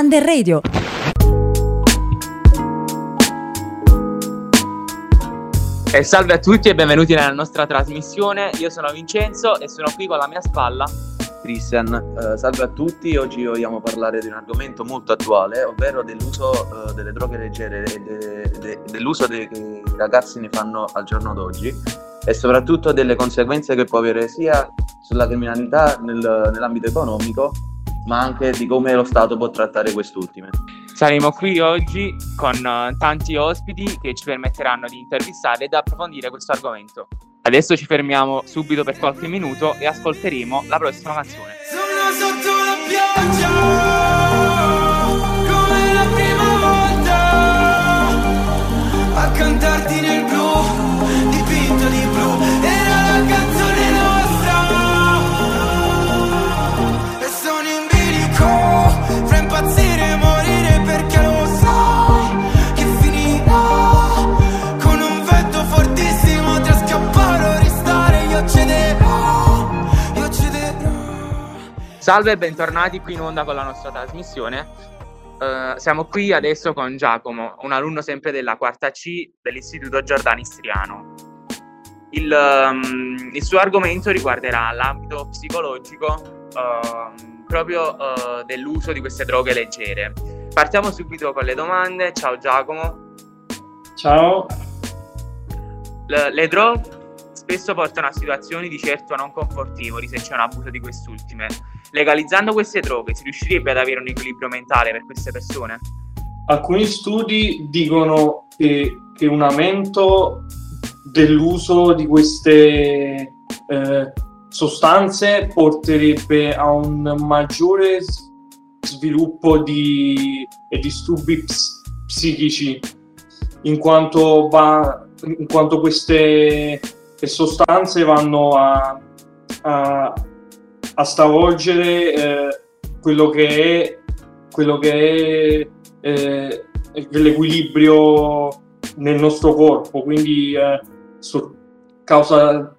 Under Radio. E salve a tutti e benvenuti nella nostra trasmissione. Io sono Vincenzo e sono qui con la mia spalla Cristian. Salve a tutti, oggi vogliamo parlare di un argomento molto attuale, ovvero dell'uso delle droghe leggere, dell'uso che i ragazzi ne fanno al giorno d'oggi e soprattutto delle conseguenze che può avere sia sulla criminalità nell'ambito economico, ma anche di come lo Stato può trattare quest'ultime. Saremo qui oggi con tanti ospiti che ci permetteranno di intervistare ed approfondire questo argomento. Adesso ci fermiamo subito per qualche minuto e ascolteremo la prossima canzone. Sono sotto la pioggia, come la prima volta, a cantarti nel blu, dipinto di blu, era la canzone nostra. E sono in bilico, fra impazzire e morire, perché lo sai che finirà. Salve e bentornati qui in onda con la nostra trasmissione. Siamo qui adesso con Giacomo, un alunno sempre della quarta C dell'Istituto Giordani Striano. Il suo argomento riguarderà l'ambito psicologico proprio dell'uso di queste droghe leggere. Partiamo subito con le domande. Ciao Giacomo. Ciao. Le droghe spesso portano a situazioni di certo non confortevoli se c'è un abuso di quest'ultime. Legalizzando queste droghe si riuscirebbe ad avere un equilibrio mentale per queste persone? Alcuni studi dicono che un aumento dell'uso di queste sostanze porterebbe a un maggiore sviluppo di disturbi psichici, in quanto queste sostanze vanno a stravolgere quello che è l'equilibrio nel nostro corpo, quindi causa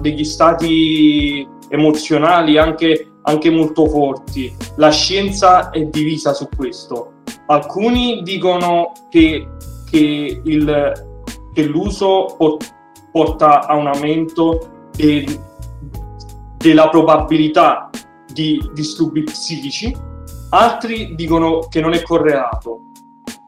degli stati emozionali anche molto forti. La scienza è divisa su questo. Alcuni dicono che l'uso porta a un aumento della probabilità di disturbi psichici, altri dicono che non è correlato,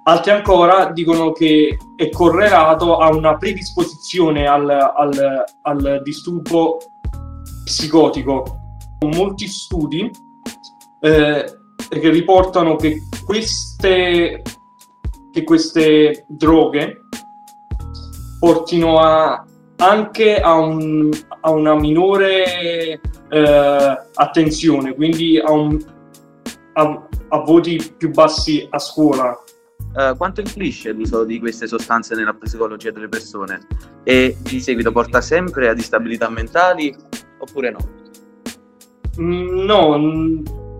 altri ancora dicono che è correlato a una predisposizione al disturbo psicotico. Molti studi che riportano che queste droghe portino anche a una minore attenzione, quindi a voti più bassi a scuola. Quanto influisce l'uso di queste sostanze nella psicologia delle persone? E di seguito porta sempre a instabilità mentali oppure no? No,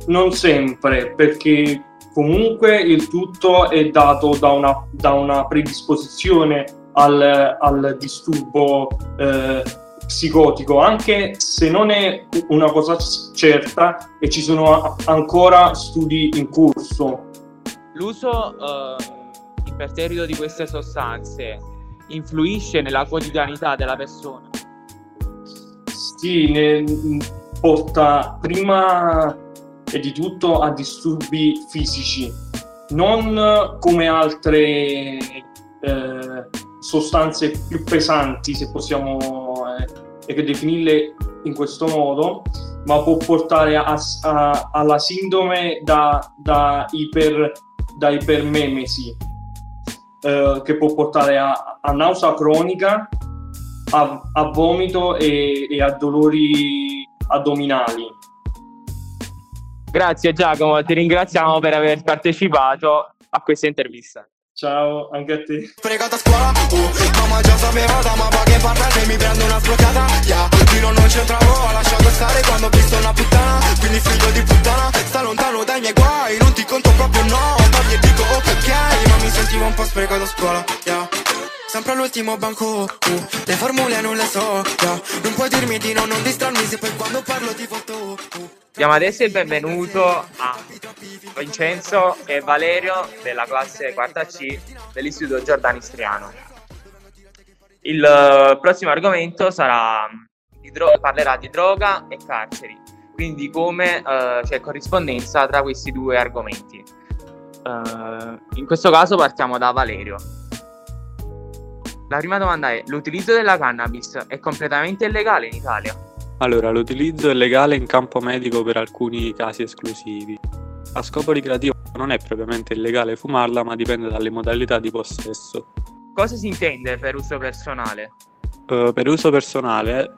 non sempre, perché comunque il tutto è dato da una predisposizione al disturbo psicotico, anche se non è una cosa certa e ci sono ancora studi in corso. L'uso imperterrito di queste sostanze influisce nella quotidianità della persona? Sì, porta prima di tutto a disturbi fisici, non come altre sostanze più pesanti, se possiamo definirle in questo modo, ma può portare alla sindrome da ipermemesi, che può portare a nausea cronica, a vomito e a dolori addominali. Grazie Giacomo, ti ringraziamo per aver partecipato a questa intervista. Ciao, anche a te. Fregata a scuola, mamma già sapeva, ma va che parlate mi prendo una sbroccata. Ya, fino non c'entravo, ho lasciato stare quando ho visto una puttana. Quindi figlio di puttana, sta lontano dai miei guai. Non ti conto proprio no, ma gli dico ok, ma mi sentivo un po' sprecato a scuola, ya. Sempre all'ultimo banco, le formule non le so, ya. Non puoi dirmi di no, non distrarmi se poi quando parlo ti voto. Diamo adesso il benvenuto a Vincenzo e Valerio della classe 4C dell'Istituto Giordani Striano. Il prossimo argomento sarà parlerà di droga e carceri, quindi come c'è corrispondenza tra questi due argomenti. In questo caso partiamo da Valerio. La prima domanda è: l'utilizzo della cannabis è completamente illegale in Italia? Allora, l'utilizzo è legale in campo medico per alcuni casi esclusivi. A scopo ricreativo non è propriamente illegale fumarla, ma dipende dalle modalità di possesso. Cosa si intende per uso personale? Per uso personale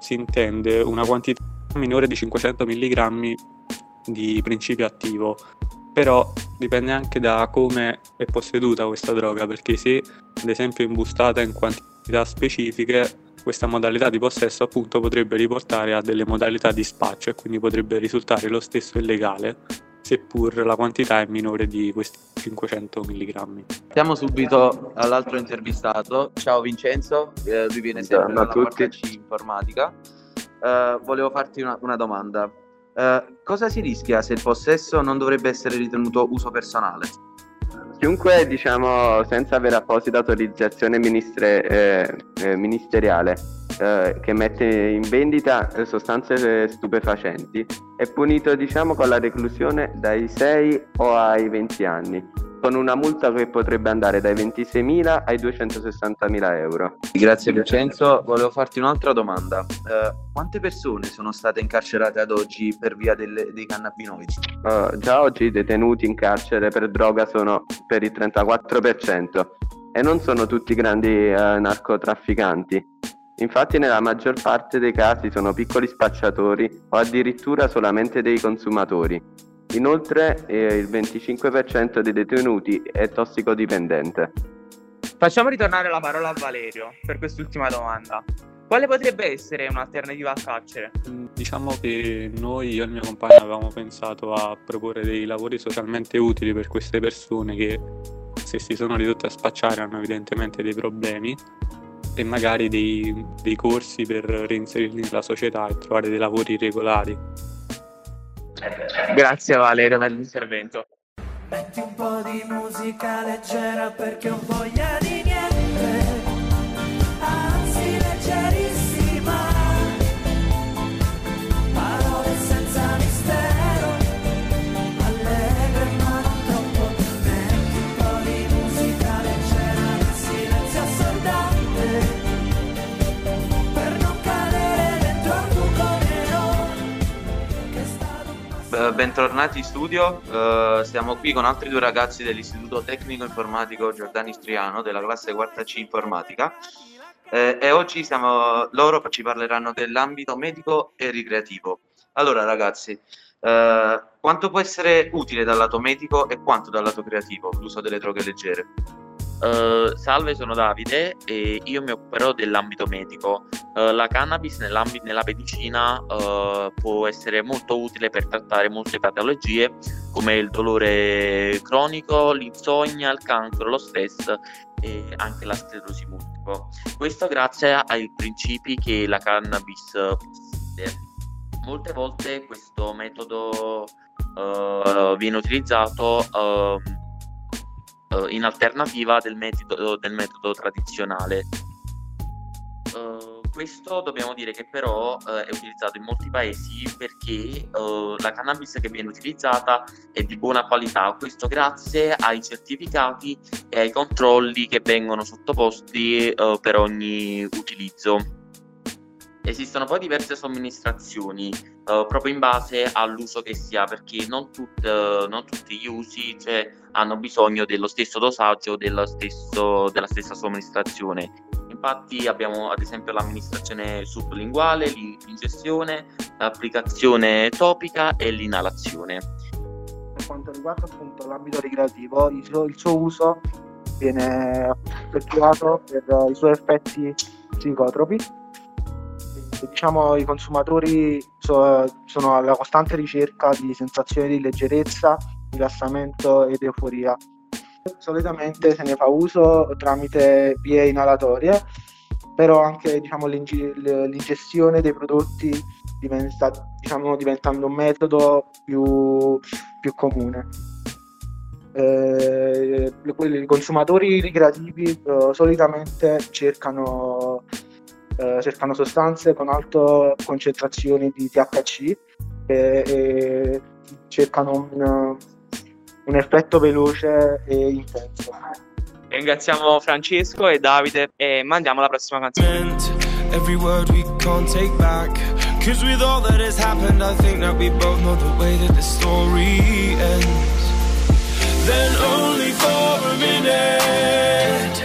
si intende una quantità minore di 500 mg di principio attivo, però dipende anche da come è posseduta questa droga, perché se ad esempio imbustata in quantità specifiche, questa modalità di possesso appunto potrebbe riportare a delle modalità di spaccio e quindi potrebbe risultare lo stesso illegale, seppur la quantità è minore di questi 500 mg. Siamo subito all'altro intervistato. Ciao Vincenzo, lui viene sempre dalla 4C informatica. Volevo farti una domanda. Cosa si rischia se il possesso non dovrebbe essere ritenuto uso personale? Chiunque, senza avere apposita autorizzazione ministeriale che mette in vendita sostanze stupefacenti, è punito con la reclusione dai 6 o ai 20 anni, con una multa che potrebbe andare dai 26.000 ai 260.000 euro. Grazie Vincenzo, volevo farti un'altra domanda. Quante persone sono state incarcerate ad oggi per via dei cannabinoidi? Già oggi i detenuti in carcere per droga sono per il 34% e non sono tutti grandi narcotrafficanti. Infatti nella maggior parte dei casi sono piccoli spacciatori o addirittura solamente dei consumatori. Inoltre il 25% dei detenuti è tossicodipendente. Facciamo ritornare la parola a Valerio per quest'ultima domanda. Quale potrebbe essere un'alternativa al carcere? Diciamo che io e il mio compagno avevamo pensato a proporre dei lavori socialmente utili per queste persone che, se si sono ridotte a spacciare, hanno evidentemente dei problemi, e magari dei corsi per reinserirli nella società e trovare dei lavori regolari. Grazie Valerio per l'intervento. Metti un po' di musica leggera perché ho voglia di niente, anzi leggerissima, parole senza mistero, allegre ma non troppo. Metti un po' di musica leggera nel silenzio assordante, per non cadere dentro al buco nero che sta. Bentornati in studio, siamo qui con altri due ragazzi dell'Istituto Tecnico Informatico Giordani Striano della classe 4C Informatica e oggi loro ci parleranno dell'ambito medico e ricreativo. Allora ragazzi, quanto può essere utile dal lato medico e quanto dal lato creativo l'uso delle droghe leggere? Salve, sono Davide e io mi occuperò dell'ambito medico. La cannabis nella medicina può essere molto utile per trattare molte patologie come il dolore cronico, l'insonnia, il cancro, lo stress e anche la sclerosi multipla. Questo grazie ai principi che la cannabis possiede. Molte volte questo metodo viene utilizzato in alternativa del metodo tradizionale. Questo dobbiamo dire che però è utilizzato in molti paesi perché la cannabis che viene utilizzata è di buona qualità, questo grazie ai certificati e ai controlli che vengono sottoposti per ogni utilizzo. Esistono poi diverse somministrazioni proprio in base all'uso che si ha, perché non tutti gli usi hanno bisogno dello stesso dosaggio, della stessa somministrazione. Infatti abbiamo ad esempio l'amministrazione sublinguale, l'ingestione, l'applicazione topica e l'inalazione. Per quanto riguarda appunto l'ambito ricreativo, il suo uso viene effettuato per i suoi effetti psicotropi. I consumatori sono alla costante ricerca di sensazioni di leggerezza, rilassamento ed euforia. Solitamente se ne fa uso tramite vie inalatorie, però anche l'ingestione dei prodotti diventa diciamo, diventando un metodo più comune. I consumatori ricreativi solitamente cercano sostanze con alte concentrazioni di THC e cercano un effetto veloce e intenso. Ringraziamo Francesco e Davide e mandiamo la prossima canzone. Every word we can't take back, 'cause with all that has happened I think that we both know the way that the story ends. Then only for a minute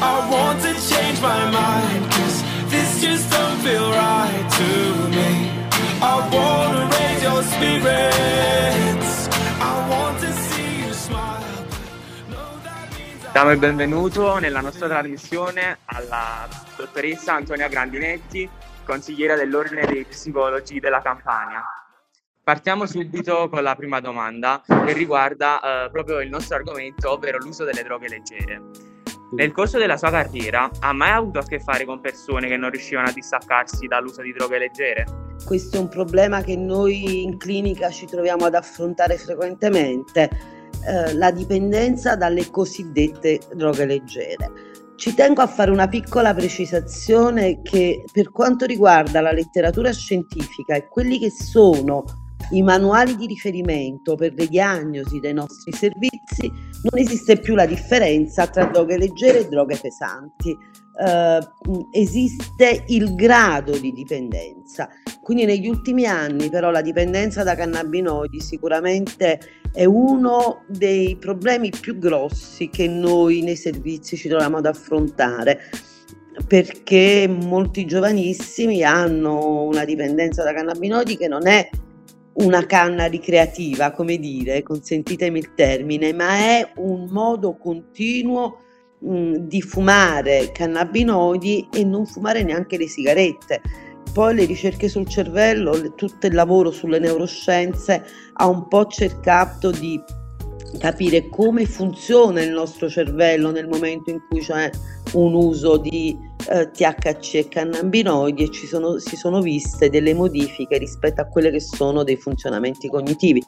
I want to change my mind, 'cause this just don't feel right to me. I wanna raise your spirits, I want to see you smile. Diamo il benvenuto nella nostra trasmissione alla dottoressa Antonia Grandinetti, consigliera dell'Ordine dei Psicologi della Campania. Partiamo subito con la prima domanda, che riguarda proprio il nostro argomento, ovvero l'uso delle droghe leggere. Nel corso della sua carriera ha mai avuto a che fare con persone che non riuscivano a distaccarsi dall'uso di droghe leggere? Questo è un problema che noi in clinica ci troviamo ad affrontare frequentemente, la dipendenza dalle cosiddette droghe leggere. Ci tengo a fare una piccola precisazione che, per quanto riguarda la letteratura scientifica e quelli che sono i manuali di riferimento per le diagnosi dei nostri servizi, non esiste più la differenza tra droghe leggere e droghe pesanti. Esiste il grado di dipendenza, quindi negli ultimi anni però la dipendenza da cannabinoidi sicuramente è uno dei problemi più grossi che noi nei servizi ci troviamo ad affrontare, perché molti giovanissimi hanno una dipendenza da cannabinoidi che non è una canna ricreativa, come dire, consentitemi il termine, ma è un modo continuo di fumare cannabinoidi e non fumare neanche le sigarette. Poi le ricerche sul cervello, tutto il lavoro sulle neuroscienze ha un po' cercato di capire come funziona il nostro cervello nel momento in cui c'è un uso di THC e cannabinoidi, e si sono viste delle modifiche rispetto a quelle che sono dei funzionamenti cognitivi.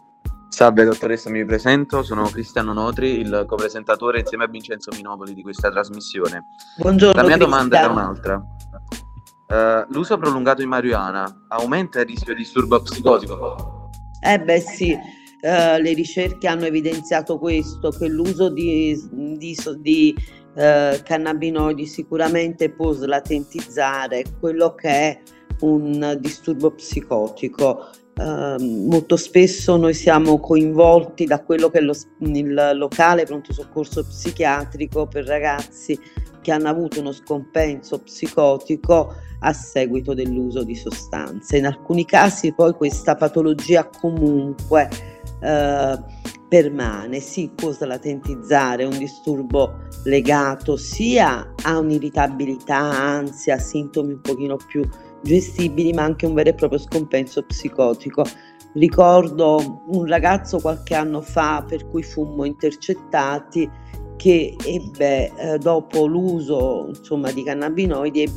Salve dottoressa, mi presento, sono Cristiano Notri, il copresentatore insieme a Vincenzo Minopoli di questa trasmissione. Buongiorno. La mia domanda è un'altra. L'uso prolungato di marijuana aumenta il rischio di disturbo psicotico? Le ricerche hanno evidenziato questo, che l'uso di cannabinoidi sicuramente può slatentizzare quello che è un disturbo psicotico. Molto spesso noi siamo coinvolti da quello che è il locale pronto soccorso psichiatrico per ragazzi che hanno avuto uno scompenso psicotico a seguito dell'uso di sostanze. In alcuni casi poi questa patologia comunque permane, si può slatentizzare un disturbo legato sia a un'irritabilità, ansia, sintomi un pochino più gestibili, ma anche un vero e proprio scompenso psicotico. Ricordo un ragazzo qualche anno fa per cui fummo intercettati, che ebbe dopo l'uso di cannabinoidi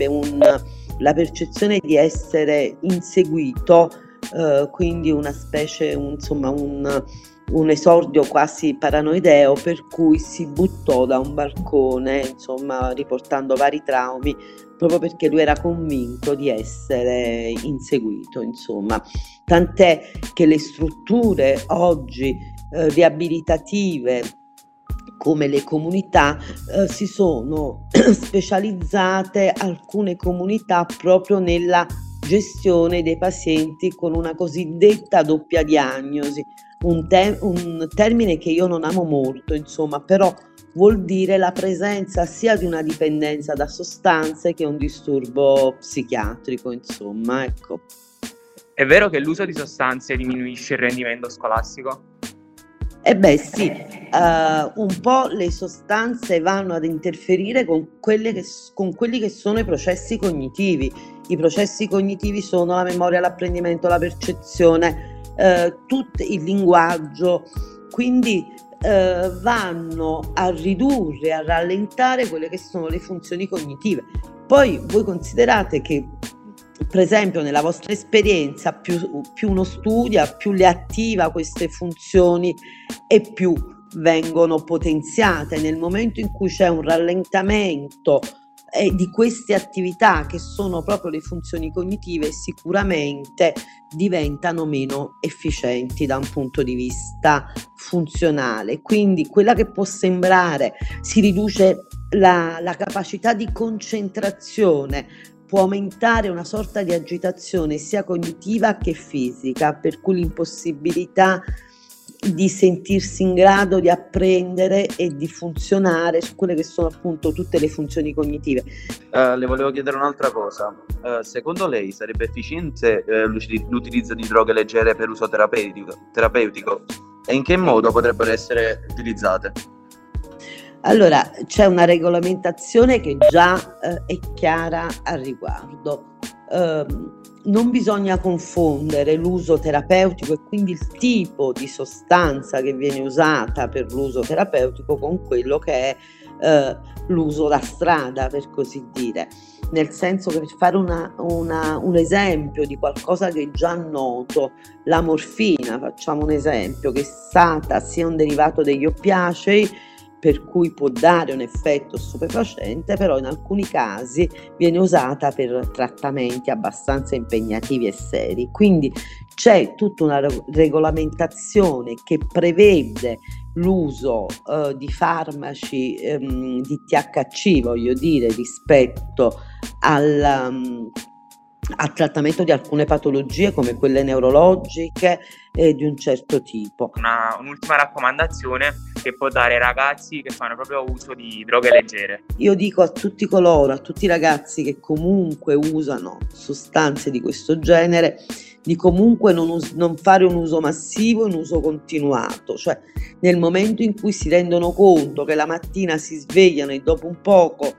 la percezione di essere inseguito, quindi una specie un esordio quasi paranoideo, per cui si buttò da un balcone, riportando vari traumi, proprio perché lui era convinto di essere inseguito, Tant'è che le strutture oggi riabilitative, come le comunità, si sono specializzate, alcune comunità, proprio nella gestione dei pazienti con una cosiddetta doppia diagnosi. Un termine che io non amo molto, però vuol dire la presenza sia di una dipendenza da sostanze che un disturbo psichiatrico, ecco. È vero che l'uso di sostanze diminuisce il rendimento scolastico? Sì, un po' le sostanze vanno ad interferire con quelli che sono i processi cognitivi. I processi cognitivi sono la memoria, l'apprendimento, la percezione, tutto il linguaggio, quindi vanno a ridurre, a rallentare quelle che sono le funzioni cognitive. Poi voi considerate che per esempio nella vostra esperienza più uno studia, più le attiva queste funzioni e più vengono potenziate. Nel momento in cui c'è un rallentamento di queste attività, che sono proprio le funzioni cognitive, sicuramente diventano meno efficienti da un punto di vista funzionale. Quindi quella che può sembrare si riduce la capacità di concentrazione, può aumentare una sorta di agitazione sia cognitiva che fisica, per cui l'impossibilità di sentirsi in grado di apprendere e di funzionare su quelle che sono appunto tutte le funzioni cognitive. Le volevo chiedere un'altra cosa. Secondo lei sarebbe efficiente l'utilizzo di droghe leggere per uso terapeutico? E in che modo potrebbero essere utilizzate? Allora, c'è una regolamentazione che già è chiara al riguardo. Non bisogna confondere l'uso terapeutico e quindi il tipo di sostanza che viene usata per l'uso terapeutico con quello che è l'uso da strada, per così dire, nel senso che, per fare un esempio di qualcosa che è già noto, la morfina, facciamo un esempio, che è stata sia un derivato degli oppiacei, per cui può dare un effetto stupefacente, però in alcuni casi viene usata per trattamenti abbastanza impegnativi e seri. Quindi c'è tutta una regolamentazione che prevede l'uso di farmaci di THC, rispetto al trattamento di alcune patologie come quelle neurologiche di un certo tipo. Un'ultima raccomandazione che può dare ai ragazzi che fanno proprio uso di droghe leggere. Io dico a tutti i ragazzi che comunque usano sostanze di questo genere, di comunque non fare un uso massivo, un uso continuato, cioè nel momento in cui si rendono conto che la mattina si svegliano e dopo un poco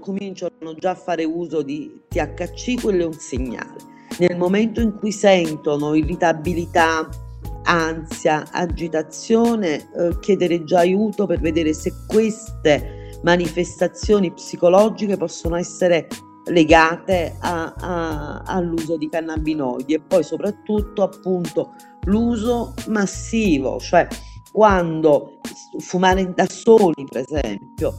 cominciano già a fare uso di THC, quello è un segnale. Nel momento in cui sentono irritabilità, ansia, agitazione, chiedere già aiuto per vedere se queste manifestazioni psicologiche possono essere legate all'uso di cannabinoidi. E poi soprattutto appunto l'uso massivo, cioè quando fumare da soli, per esempio,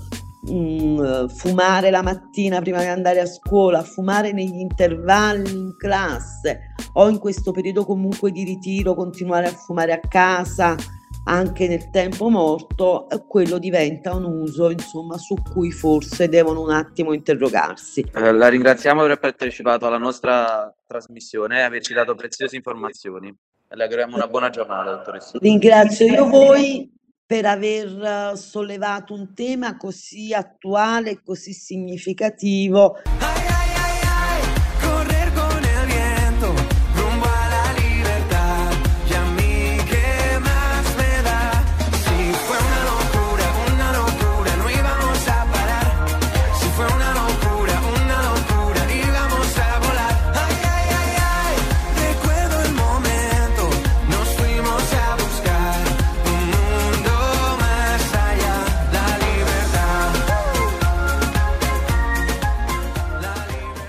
fumare la mattina prima di andare a scuola, fumare negli intervalli in classe o in questo periodo comunque di ritiro, continuare a fumare a casa anche nel tempo morto, quello diventa un uso su cui forse devono un attimo interrogarsi. La ringraziamo per aver partecipato alla nostra trasmissione e averci dato preziose informazioni. Le auguriamo una buona giornata, dottoressa. Ringrazio io voi per aver sollevato un tema così attuale e così significativo.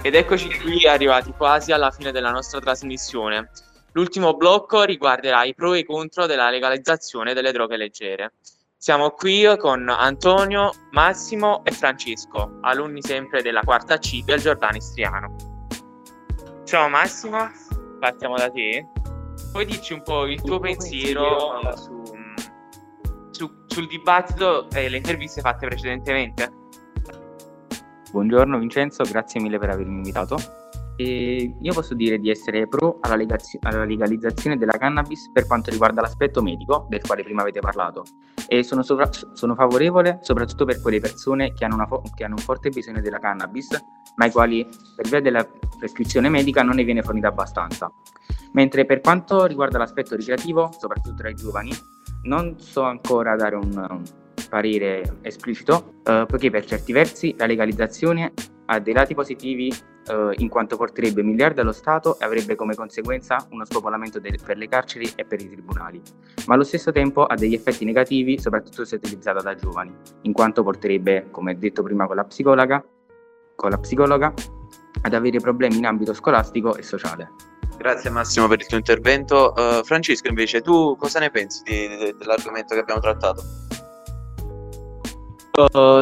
Ed eccoci qui, arrivati quasi alla fine della nostra trasmissione. L'ultimo blocco riguarderà i pro e i contro della legalizzazione delle droghe leggere. Siamo qui con Antonio, Massimo e Francesco, alunni sempre della quarta C del Giordani Striano. Ciao Massimo, partiamo da te. Puoi dirci un po' il tuo pensiero sul dibattito e le interviste fatte precedentemente? Buongiorno Vincenzo, grazie mille per avermi invitato. Io posso dire di essere pro alla legalizzazione della cannabis per quanto riguarda l'aspetto medico, del quale prima avete parlato, e sono favorevole soprattutto per quelle persone che hanno un forte bisogno della cannabis, ma ai quali per via della prescrizione medica non ne viene fornita abbastanza. Mentre per quanto riguarda l'aspetto ricreativo, soprattutto tra i giovani, non so ancora dare un parere esplicito, poiché per certi versi la legalizzazione ha dei lati positivi, in quanto porterebbe miliardi allo Stato e avrebbe come conseguenza uno spopolamento per le carceri e per i tribunali, ma allo stesso tempo ha degli effetti negativi, soprattutto se utilizzata da giovani, in quanto porterebbe, come detto prima con la psicologa, ad avere problemi in ambito scolastico e sociale. Grazie Massimo per il tuo intervento. Francesco invece, tu cosa ne pensi dell'argomento che abbiamo trattato?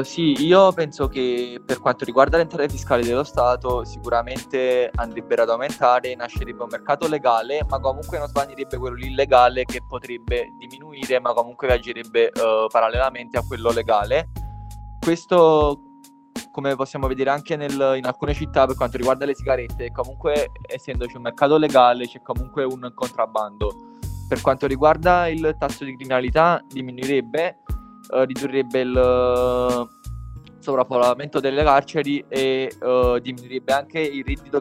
Sì, io penso che per quanto riguarda le entrate fiscali dello Stato sicuramente andrebbero ad aumentare, nascerebbe un mercato legale, ma comunque non svanierebbe quello illegale, che potrebbe diminuire ma comunque agirebbe parallelamente a quello legale. Questo, come possiamo vedere anche in alcune città per quanto riguarda le sigarette, comunque essendoci un mercato legale c'è comunque un contrabbando. Per quanto riguarda il tasso di criminalità diminuirebbe, ridurrebbe il sovraffollamento delle carceri e diminuirebbe anche il reddito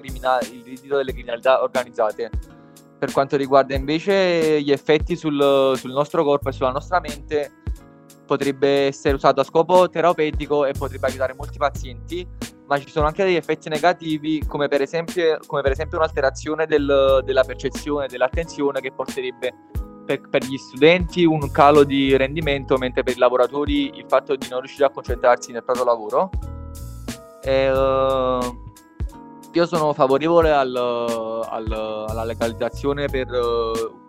delle criminalità organizzate. Per quanto riguarda invece gli effetti sul nostro corpo e sulla nostra mente, potrebbe essere usato a scopo terapeutico e potrebbe aiutare molti pazienti, ma ci sono anche degli effetti negativi, come per esempio un'alterazione della percezione, dell'attenzione, che porterebbe per gli studenti un calo di rendimento, mentre per i lavoratori il fatto di non riuscire a concentrarsi nel proprio lavoro. Io sono favorevole alla legalizzazione per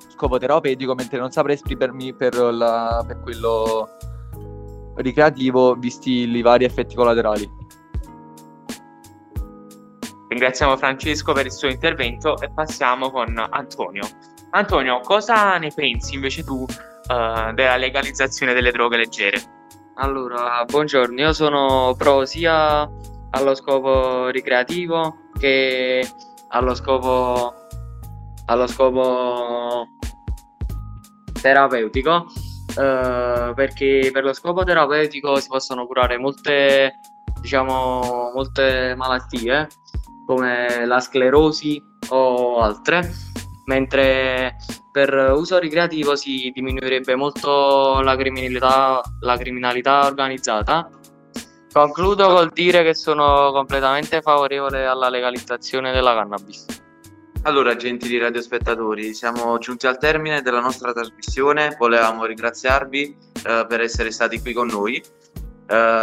scopo terapeutico, mentre non saprei esprimermi per quello ricreativo, visti i vari effetti collaterali. Ringraziamo Francesco per il suo intervento e passiamo con Antonio. Antonio, cosa ne pensi invece tu della legalizzazione delle droghe leggere? Allora, buongiorno, io sono pro sia allo scopo ricreativo che allo scopo terapeutico, perché per lo scopo terapeutico si possono curare molte malattie come la sclerosi o altre, mentre per uso ricreativo si diminuirebbe molto la criminalità organizzata. Concludo col dire che sono completamente favorevole alla legalizzazione della cannabis. Allora, gentili radiospettatori, siamo giunti al termine della nostra trasmissione. Volevamo ringraziarvi per essere stati qui con noi.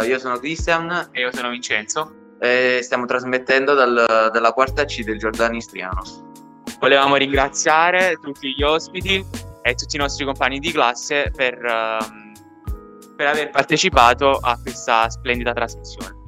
Io sono Cristian. E io sono Vincenzo. E stiamo trasmettendo dalla quarta C del Giordano Istriano. Volevamo ringraziare tutti gli ospiti e tutti i nostri compagni di classe per aver partecipato a questa splendida trasmissione.